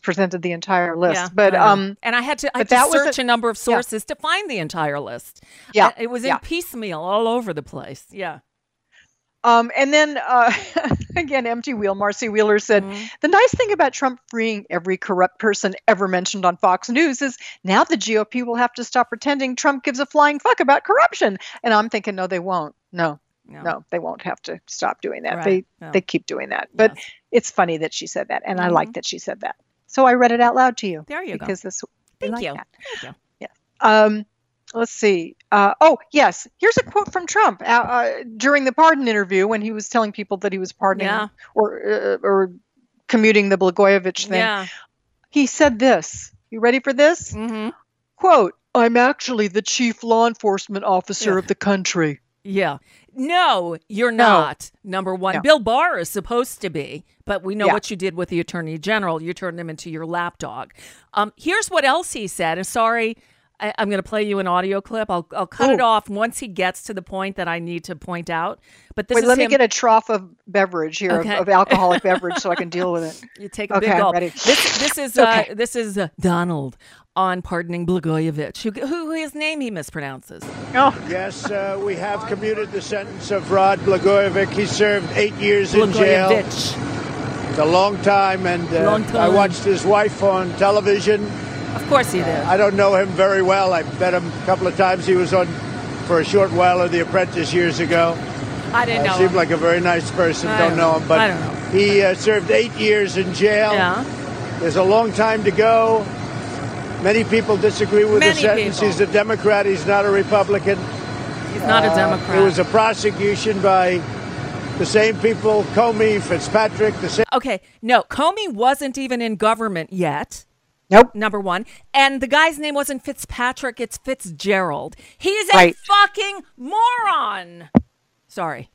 presented the entire list. Yeah, but and I had to search a number of sources to find the entire list. Yeah, it was in piecemeal all over the place. Yeah. And then, again, Empty Wheel, Marcy Wheeler said, the nice thing about Trump freeing every corrupt person ever mentioned on Fox News is now the GOP will have to stop pretending Trump gives a flying fuck about corruption. And I'm thinking, no, they won't. No, they won't have to stop doing that. Right. They keep doing that. But it's funny that she said that. And I like that she said that. So I read it out loud to you. There you go. Thank you. Yeah. Let's see. Here's a quote from Trump during the pardon interview when he was telling people that he was pardoning or commuting the Blagojevich thing. Yeah. He said this. You ready for this? Mm-hmm. Quote, I'm actually the chief law enforcement officer of the country. Yeah. No, you're not, number one. No. Bill Barr is supposed to be, but we know what you did with the attorney general. You turned him into your lapdog. Here's what else he said. And sorry, I'm going to play you an audio clip. I'll cut it off once he gets to the point that I need to point out. But this let me get a trough of beverage here, of alcoholic beverage, so I can deal with it. You take a big gulp. Ready. This is Donald on pardoning Blagojevich, who his name he mispronounces. Oh. Yes, we have commuted the sentence of Rod Blagojevich. He served 8 years in jail. It's a long time, and I watched his wife on television. Of course he did. I don't know him very well. I've met him a couple of times. He was on for a short while of The Apprentice years ago. I didn't know him. Seemed like a very nice person. I don't know him. But I don't know. He served 8 years in jail. Yeah. There's a long time to go. Many people disagree with the sentence. People. He's a Democrat. He's not a Republican. He's not a Democrat. It was a prosecution by the same people, Comey, Fitzpatrick, the same. Okay, no, Comey wasn't even in government yet. Nope. Number one. And the guy's name wasn't Fitzpatrick, it's Fitzgerald. He's a fucking moron. Sorry.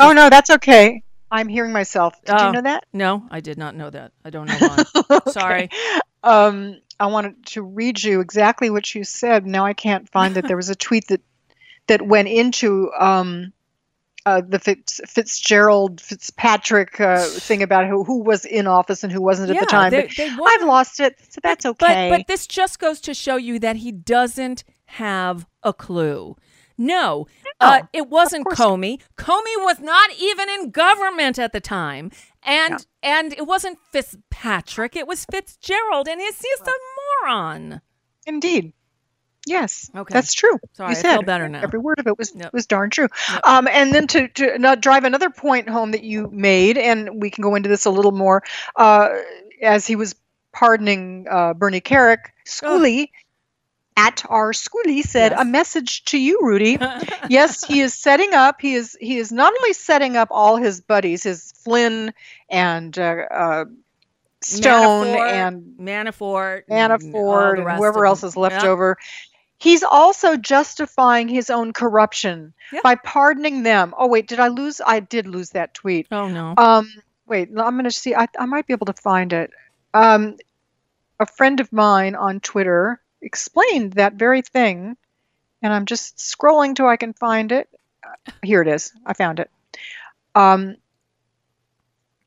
Oh, no, that's okay. I'm hearing myself. Did you know that? No, I did not know that. I don't know why. Okay. Sorry. I wanted to read you exactly what you said. Now I can't find it. There was a tweet that went into the Fitzpatrick thing about who was in office and who wasn't at the time. But I've lost it, so that's okay. But this just goes to show you that he doesn't have a clue. No, it wasn't Comey. Comey was not even in government at the time. And it wasn't Fitzpatrick. It was Fitzgerald. And he's a moron. Indeed. Yes, okay. That's true. Sorry, I feel better now. Every word of it was darn true. Yep. And then to drive another point home that you made, and we can go into this a little more, as he was pardoning Bernie Carrick, Schooley, at our Schooley said, a message to you, Rudy. Yes, he is setting up. He is not only setting up all his buddies, his Flynn and Stone Manafort and whoever else is left over. He's also justifying his own corruption by pardoning them. Oh, wait, did I lose? I did lose that tweet. Oh, no. Wait, I'm going to see. I might be able to find it. A friend of mine on Twitter explained that very thing. And I'm just scrolling till I can find it. Here it is. I found it.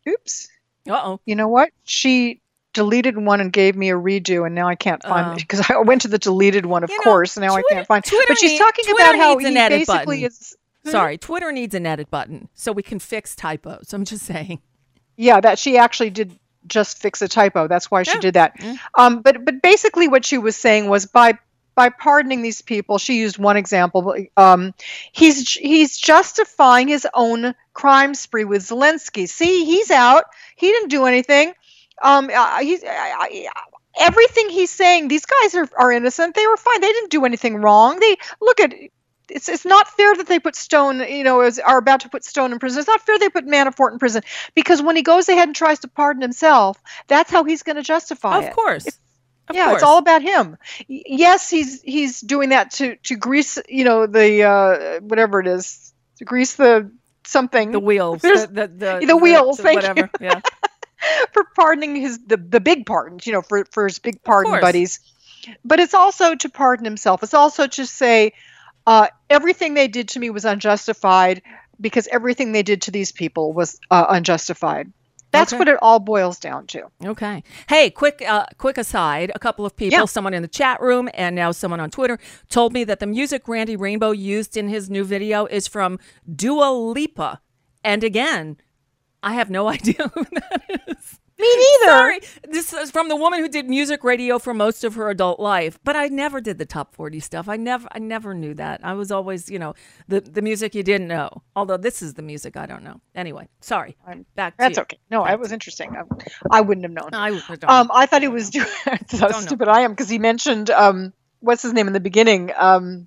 Oops. Uh-oh. You know what? She deleted one and gave me a redo, and now I can't find it because I went to the deleted one, of course, and now Twitter, I can't find it. But she's talking about how he basically is... Sorry, Twitter needs an edit button so we can fix typos. I'm just saying. Yeah, that she actually did just fix a typo. That's why she did that. Mm-hmm. But basically what she was saying was by pardoning these people, she used one example. He's justifying his own crime spree with Zelensky. See, he's out. He didn't do anything. Everything he's saying, these guys are innocent. They were fine. They didn't do anything wrong. They look at. It's not fair that they put Stone, are about to put Stone in prison. It's not fair they put Manafort in prison because when he goes ahead and tries to pardon himself, that's how he's going to justify it. Of course. It's all about him. Yes, he's doing that to grease, the whatever it is, to grease the something. The wheels. The wheels. Thank you. Yeah. For pardoning the big pardons, for his big pardon buddies. But it's also to pardon himself. It's also to say everything they did to me was unjustified because everything they did to these people was unjustified. That's what it all boils down to. Okay. Hey, quick aside. A couple of people, someone in the chat room and now someone on Twitter, told me that the music Randy Rainbow used in his new video is from Dua Lipa. And again, I have no idea who that is. Me neither. Sorry. This is from the woman who did music radio for most of her adult life. But I never did the top 40 stuff. I never knew that. I was always, the music you didn't know. Although this is the music I don't know. Anyway, sorry. That's okay. No, it was interesting. I wouldn't have known. I wouldn't have I thought he was doing how stupid I am because he mentioned what's his name in the beginning. Oh,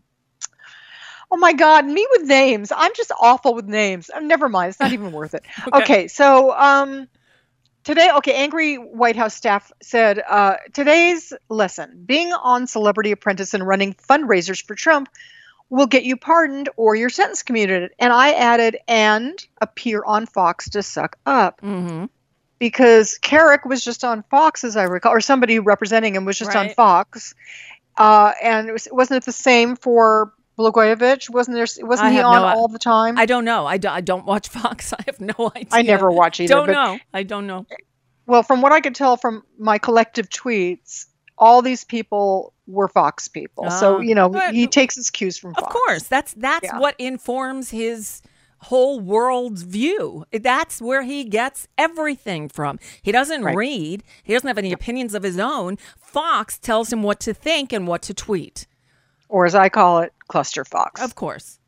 my God. Me with names. I'm just awful with names. Never mind. It's not even worth it. Okay. So today, angry White House staff said today's lesson, being on Celebrity Apprentice and running fundraisers for Trump will get you pardoned or your sentence commuted. And I added, and appear on Fox to suck up. Mm-hmm. Because Carrick was just on Fox, as I recall, or somebody representing him was just on Fox. And wasn't it the same for Blagojevich? Wasn't he on all the time? I don't know. I don't watch Fox. I have no idea. I never watch either. I don't know. Well, from what I could tell from my collective tweets, all these people were Fox people. So, he takes his cues from Fox. Of course. That's what informs his whole world's view. That's where he gets everything from. He doesn't read. He doesn't have any opinions of his own. Fox tells him what to think and what to tweet. Or as I call it, Cluster Fox. Of course.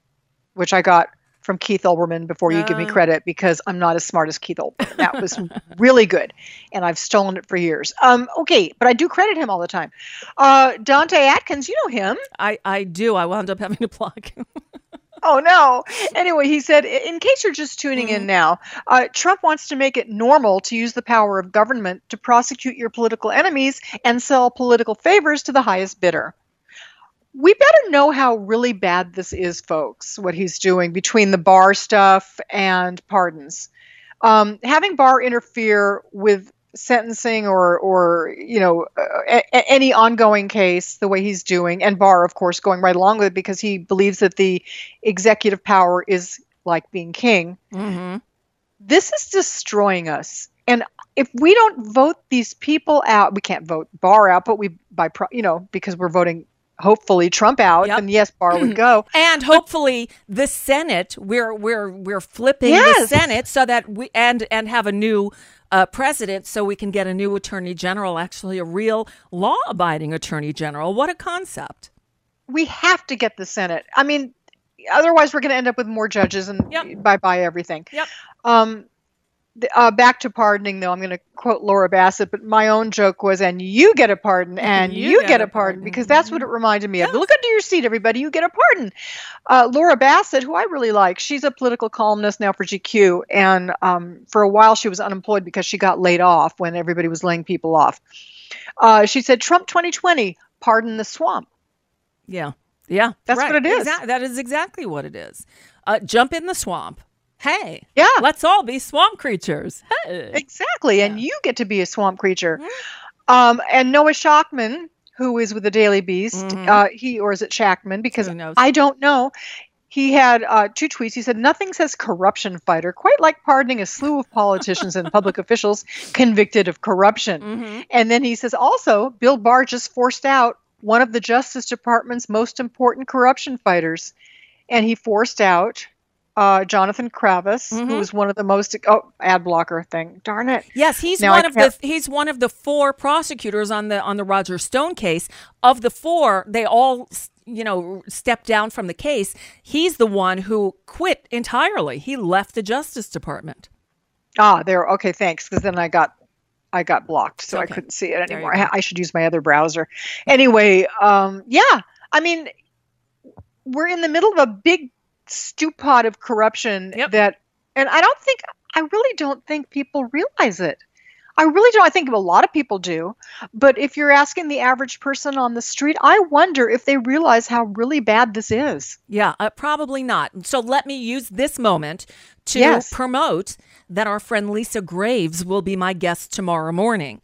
Which I got from Keith Olbermann before you give me credit because I'm not as smart as Keith Olbermann. That was really good. And I've stolen it for years. But I do credit him all the time. Dante Atkins, you know him. I do. I wound up having to block him. Oh, no. Anyway, he said, in case you're just tuning in now, Trump wants to make it normal to use the power of government to prosecute your political enemies and sell political favors to the highest bidder. We better know how really bad this is, folks, what he's doing between the Barr stuff and pardons. Having Barr interfere with sentencing or any ongoing case the way he's doing, and Barr, of course, going right along with it because he believes that the executive power is like being king. Mm-hmm. This is destroying us. And if we don't vote these people out, we can't vote Barr out, but because we're voting hopefully Trump out, and yes, Barr would go. And hopefully the Senate, we're flipping the Senate so that we and have a new president so we can get a new attorney general, actually a real law-abiding attorney general. What a concept. We have to get the Senate. I mean, otherwise we're going to end up with more judges and bye-bye everything. Back to pardoning, though, I'm going to quote Laura Bassett, but my own joke was, and you get a pardon, and you get a pardon, because that's what it reminded me of. Yes. Look under your seat, everybody, you get a pardon. Laura Bassett, who I really like, she's a political columnist now for GQ, and for a while she was unemployed because she got laid off when everybody was laying people off. She said, Trump 2020, pardon the swamp. Yeah, yeah. That's right. What it is. That is exactly what it is. Jump in the swamp. Hey, yeah, let's all be swamp creatures. Hey. Exactly. Yeah. And you get to be a swamp creature. Mm-hmm. And Noah Schachman, who is with the Daily Beast, mm-hmm. Or is it Schachman? Because I don't know. He had two tweets. He said, nothing says corruption fighter quite like pardoning a slew of politicians and public officials convicted of corruption. Mm-hmm. And then he says, also, Bill Barr just forced out one of the Justice Department's most important corruption fighters. And he forced out Jonathan Kravis, mm-hmm. who was one of the most ad blocker thing. Darn it! Yes, he's he's one of the four prosecutors on the Roger Stone case. Of the four, they all stepped down from the case. He's the one who quit entirely. He left the Justice Department. Ah, there. Okay, thanks. Because then I got blocked, so okay. I couldn't see it anymore. I should use my other browser. Anyway, yeah. I mean, we're in the middle of a big stew pot of corruption. Yep. I really don't think people realize it. I really don't. I think a lot of people do. But if you're asking the average person on the street, I wonder if they realize how really bad this is. Yeah, probably not. So let me use this moment to promote that our friend Lisa Graves will be my guest tomorrow morning.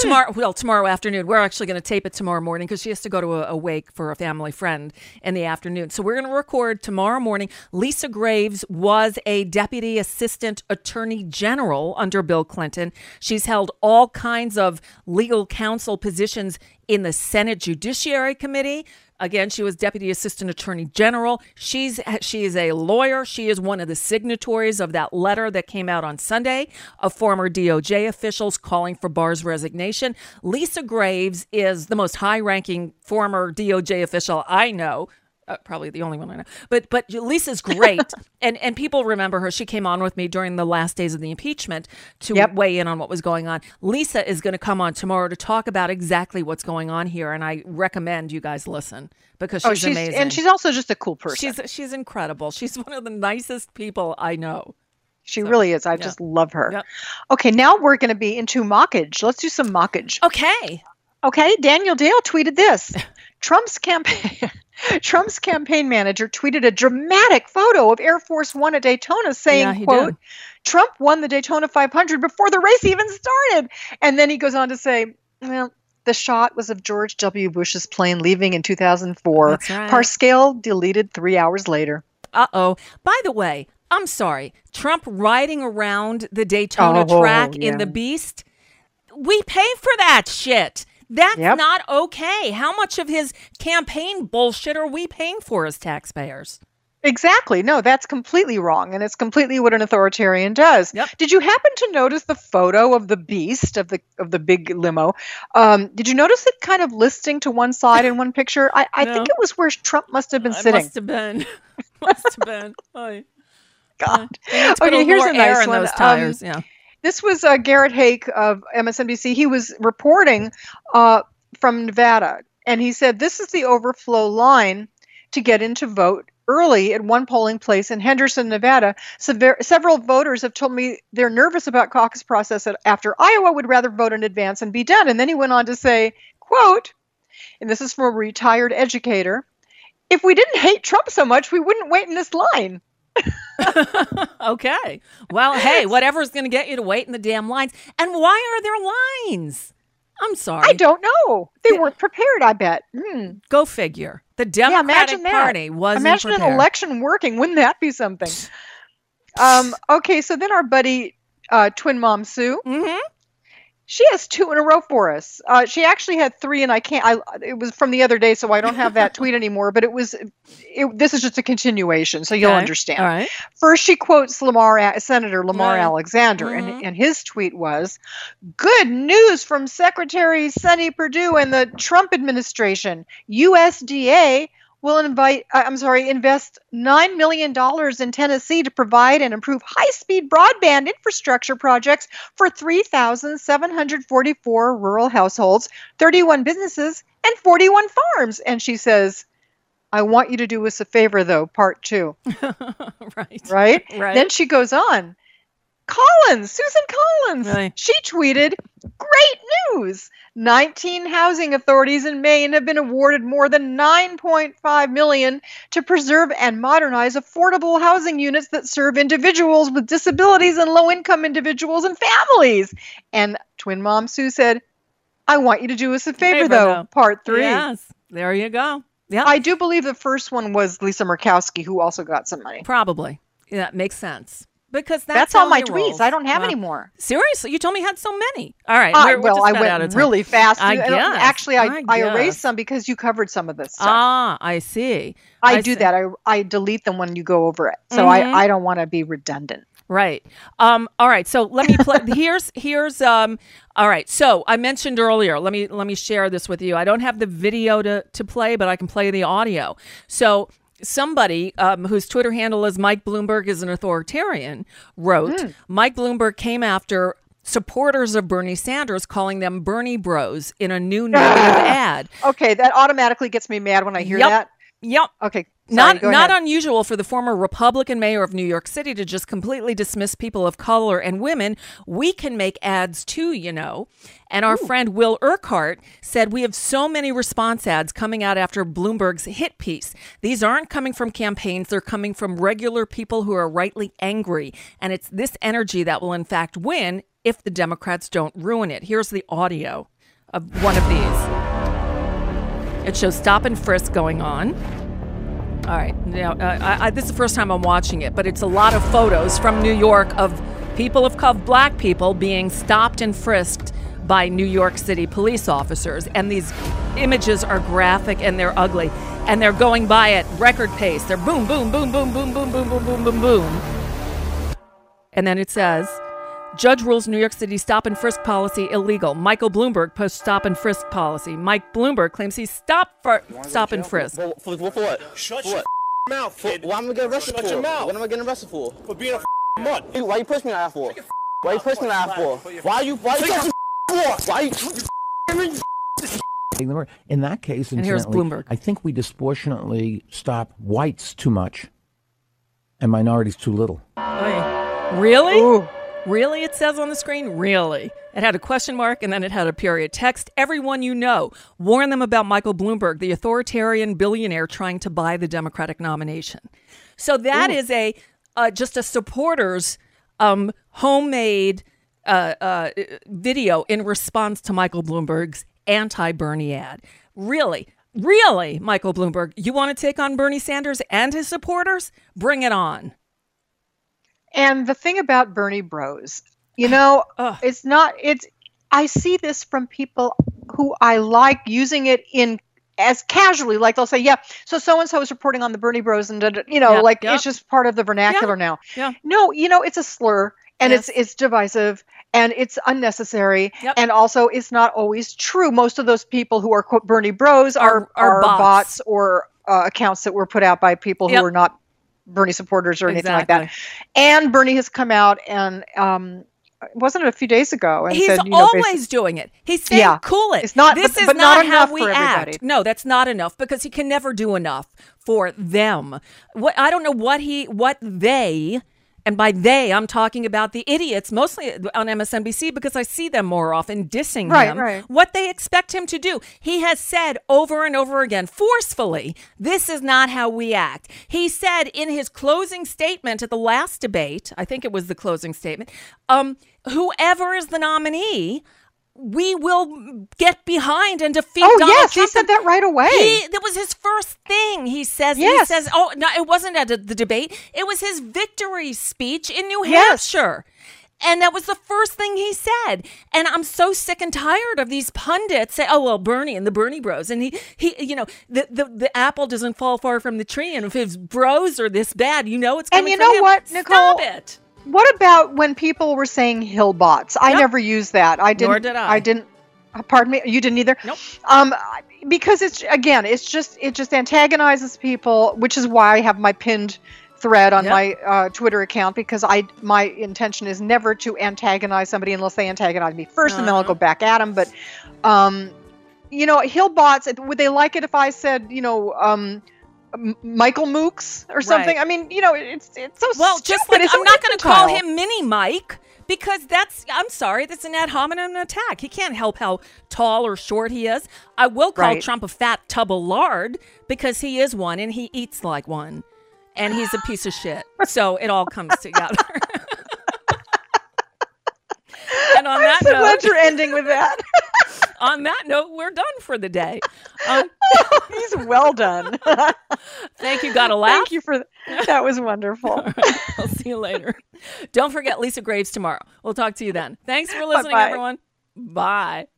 Tomorrow afternoon. We're actually going to tape it tomorrow morning because she has to go to a wake for a family friend in the afternoon. So we're going to record tomorrow morning. Lisa Graves was a deputy assistant attorney general under Bill Clinton. She's held all kinds of legal counsel positions in the Senate Judiciary Committee. Again, she was deputy assistant attorney general. She is a lawyer. She is one of the signatories of that letter that came out on Sunday of former DOJ officials calling for Barr's resignation. Lisa Graves is the most high-ranking former DOJ official I know. Probably the only one I know. But Lisa's great. and people remember her. She came on with me during the last days of the impeachment to weigh in on what was going on. Lisa is going to come on tomorrow to talk about exactly what's going on here. And I recommend you guys listen because she's amazing. And she's also just a cool person. She's incredible. She's one of the nicest people I know. She really is. I just love her. Yep. Okay, now we're going to be into mockage. Let's do some mockage. Okay, Daniel Dale tweeted this. Trump's campaign manager tweeted a dramatic photo of Air Force One at Daytona saying, quote, Trump won the Daytona 500 before the race even started. And then he goes on to say, well, the shot was of George W. Bush's plane leaving in 2004. That's right. Parscale deleted 3 hours later. Uh-oh. By the way, I'm sorry. Trump riding around the Daytona track in the Beast. We pay for that shit. That's not okay. How much of his campaign bullshit are we paying for as taxpayers? Exactly. No, that's completely wrong. And it's completely what an authoritarian does. Yep. Did you happen to notice the photo of the Beast, of the big limo? Did you notice it kind of listing to one side in one picture? I think it was where Trump must have been sitting. Must have been. Oh, God. Okay, here's a nice one. Those tires. This was Garrett Hake of MSNBC. He was reporting from Nevada, and he said, this is the overflow line to get in to vote early at one polling place in Henderson, Nevada. Several voters have told me they're nervous about caucus process after Iowa, would rather vote in advance and be done. And then he went on to say, quote, and this is from a retired educator, if we didn't hate Trump so much, we wouldn't wait in this line. Okay. Well, hey, whatever's going to get you to wait in the damn lines. And why are there lines? I'm sorry. I don't know. They weren't prepared, I bet. Go figure. The Democratic Party wasn't prepared. Imagine an election working. Wouldn't that be something? Okay, so then our buddy Twin Mom Sue. Mm-hmm. She has two in a row for us. She actually had three, and it was from the other day, so I don't have that tweet anymore. But this is just a continuation, so you'll understand. All right. First, she quotes Senator Lamar Alexander, mm-hmm. and his tweet was, "Good news from Secretary Sonny Perdue and the Trump administration. USDA will invest $9 million in Tennessee to provide and improve high-speed broadband infrastructure projects for 3,744 rural households, 31 businesses, and 41 farms. And she says, I want you to do us a favor, though, part two. Right? Then she goes on. Susan Collins, right. She tweeted, great news. 19 housing authorities in Maine have been awarded more than $9.5 million to preserve and modernize affordable housing units that serve individuals with disabilities and low-income individuals and families. And twin mom Sue said, I want you to do us a favor, though, part three. Yes, there you go. Yeah, I do believe the first one was Lisa Murkowski, who also got some money. Probably. Yeah, that makes sense. Because that's all my tweets. Rolls. I don't have any more. Seriously? You told me you had so many. All right. I went really fast. I erased some because you covered some of this stuff. Ah, I see. I do that. I delete them when you go over it. So I don't want to be redundant. Right. All right. So let me play. All right. So I mentioned earlier, let me share this with you. I don't have the video to play, but I can play the audio. So somebody whose Twitter handle is Mike Bloomberg is an authoritarian wrote, Mike Bloomberg came after supporters of Bernie Sanders, calling them Bernie bros in a new negative ad. Okay, that automatically gets me mad when I hear that. Yep. Okay. Sorry, not unusual for the former Republican mayor of New York City to just completely dismiss people of color and women. We can make ads too, you know. And our friend Will Urquhart said, we have so many response ads coming out after Bloomberg's hit piece. These aren't coming from campaigns. They're coming from regular people who are rightly angry. And it's this energy that will in fact win if the Democrats don't ruin it. Here's the audio of one of these. It shows stop and frisk going on. All right. Now, this is the first time I'm watching it, but it's a lot of photos from New York of people of black people being stopped and frisked by New York City police officers. And these images are graphic and they're ugly. And they're going by at record pace. They're boom, boom, boom, boom, boom, boom, boom, boom, boom, boom, boom. And then it says, Judge rules New York City stop and frisk policy illegal. Michael Bloomberg posts stop and frisk policy. Mike Bloomberg claims he's stop and frisk. For what? Shut your mouth, kid. What am I getting arrested for? What am I getting arrested for? For being a mutt. Why you pushing me out for? Why you pushing me out for? Why you in that case, and here's Bloomberg. I think we disproportionately stop whites too much and minorities too little. Really? Ooh. Really, it says on the screen? Really? It had a question mark and then it had a period. Text everyone you know. Warn them about Michael Bloomberg, the authoritarian billionaire trying to buy the Democratic nomination. So that is a just a supporter's homemade video in response to Michael Bloomberg's anti-Bernie ad. Really? Really, Michael Bloomberg? You want to take on Bernie Sanders and his supporters? Bring it on. And the thing about Bernie bros, you know, I see this from people who I like using it in as casually, like they'll say, yeah, so-and-so is reporting on the Bernie bros and, you know, it's just part of the vernacular now. Yeah. No, you know, it's a slur and it's divisive and it's unnecessary. Yep. And also it's not always true. Most of those people who are quote Bernie bros are bots or accounts that were put out by people who are not Bernie supporters or anything like that. And Bernie has come out and wasn't it a few days ago? And he's said, always doing it. He's saying, cool it. It's not, this but is not how we act. No, that's not enough because he can never do enough for them. I don't know what they, and by they, I'm talking about the idiots, mostly on MSNBC because I see them more often dissing him, what they expect him to do. He has said over and over again, forcefully, this is not how we act. He said in his closing statement at the last debate, I think it was the closing statement, whoever is the nominee, we will get behind and defeat Donald Trump. Oh, yes, he said that right away. That was his first thing he says. Yes. He says, oh, no, it wasn't at the debate. It was his victory speech in New Hampshire. And that was the first thing he said. And I'm so sick and tired of these pundits say, oh, well, Bernie and the Bernie bros. And he you know, the apple doesn't fall far from the tree. And if his bros are this bad, you know it's coming from him. And you know what, Nicole? Stop it. What about when people were saying Hillbots? I never used that. I didn't. Nor did I. Pardon me. You didn't either. Nope. because it's, again, it just antagonizes people, which is why I have my pinned thread on my Twitter account, because my intention is never to antagonize somebody unless they antagonize me first, and then I'll go back at them. But, you know, Hillbots, would they like it if I said, you know, Michael Mooks or something? Right. I mean, you know, it's so stupid. Just like, I'm not going to call him Mini Mike, because that's an ad hominem attack. He can't help how tall or short he is. I will call Trump a fat tub of lard, because he is one and he eats like one. And he's a piece of shit. So it all comes together. And on that note, I'm glad you're ending with that. On that note, we're done for the day. He's well done. Thank you, Gotta Laff. Thank you for that. Was wonderful. All right, I'll see you later. Don't forget Lisa Graves tomorrow. We'll talk to you then. Thanks for listening, everyone. Bye.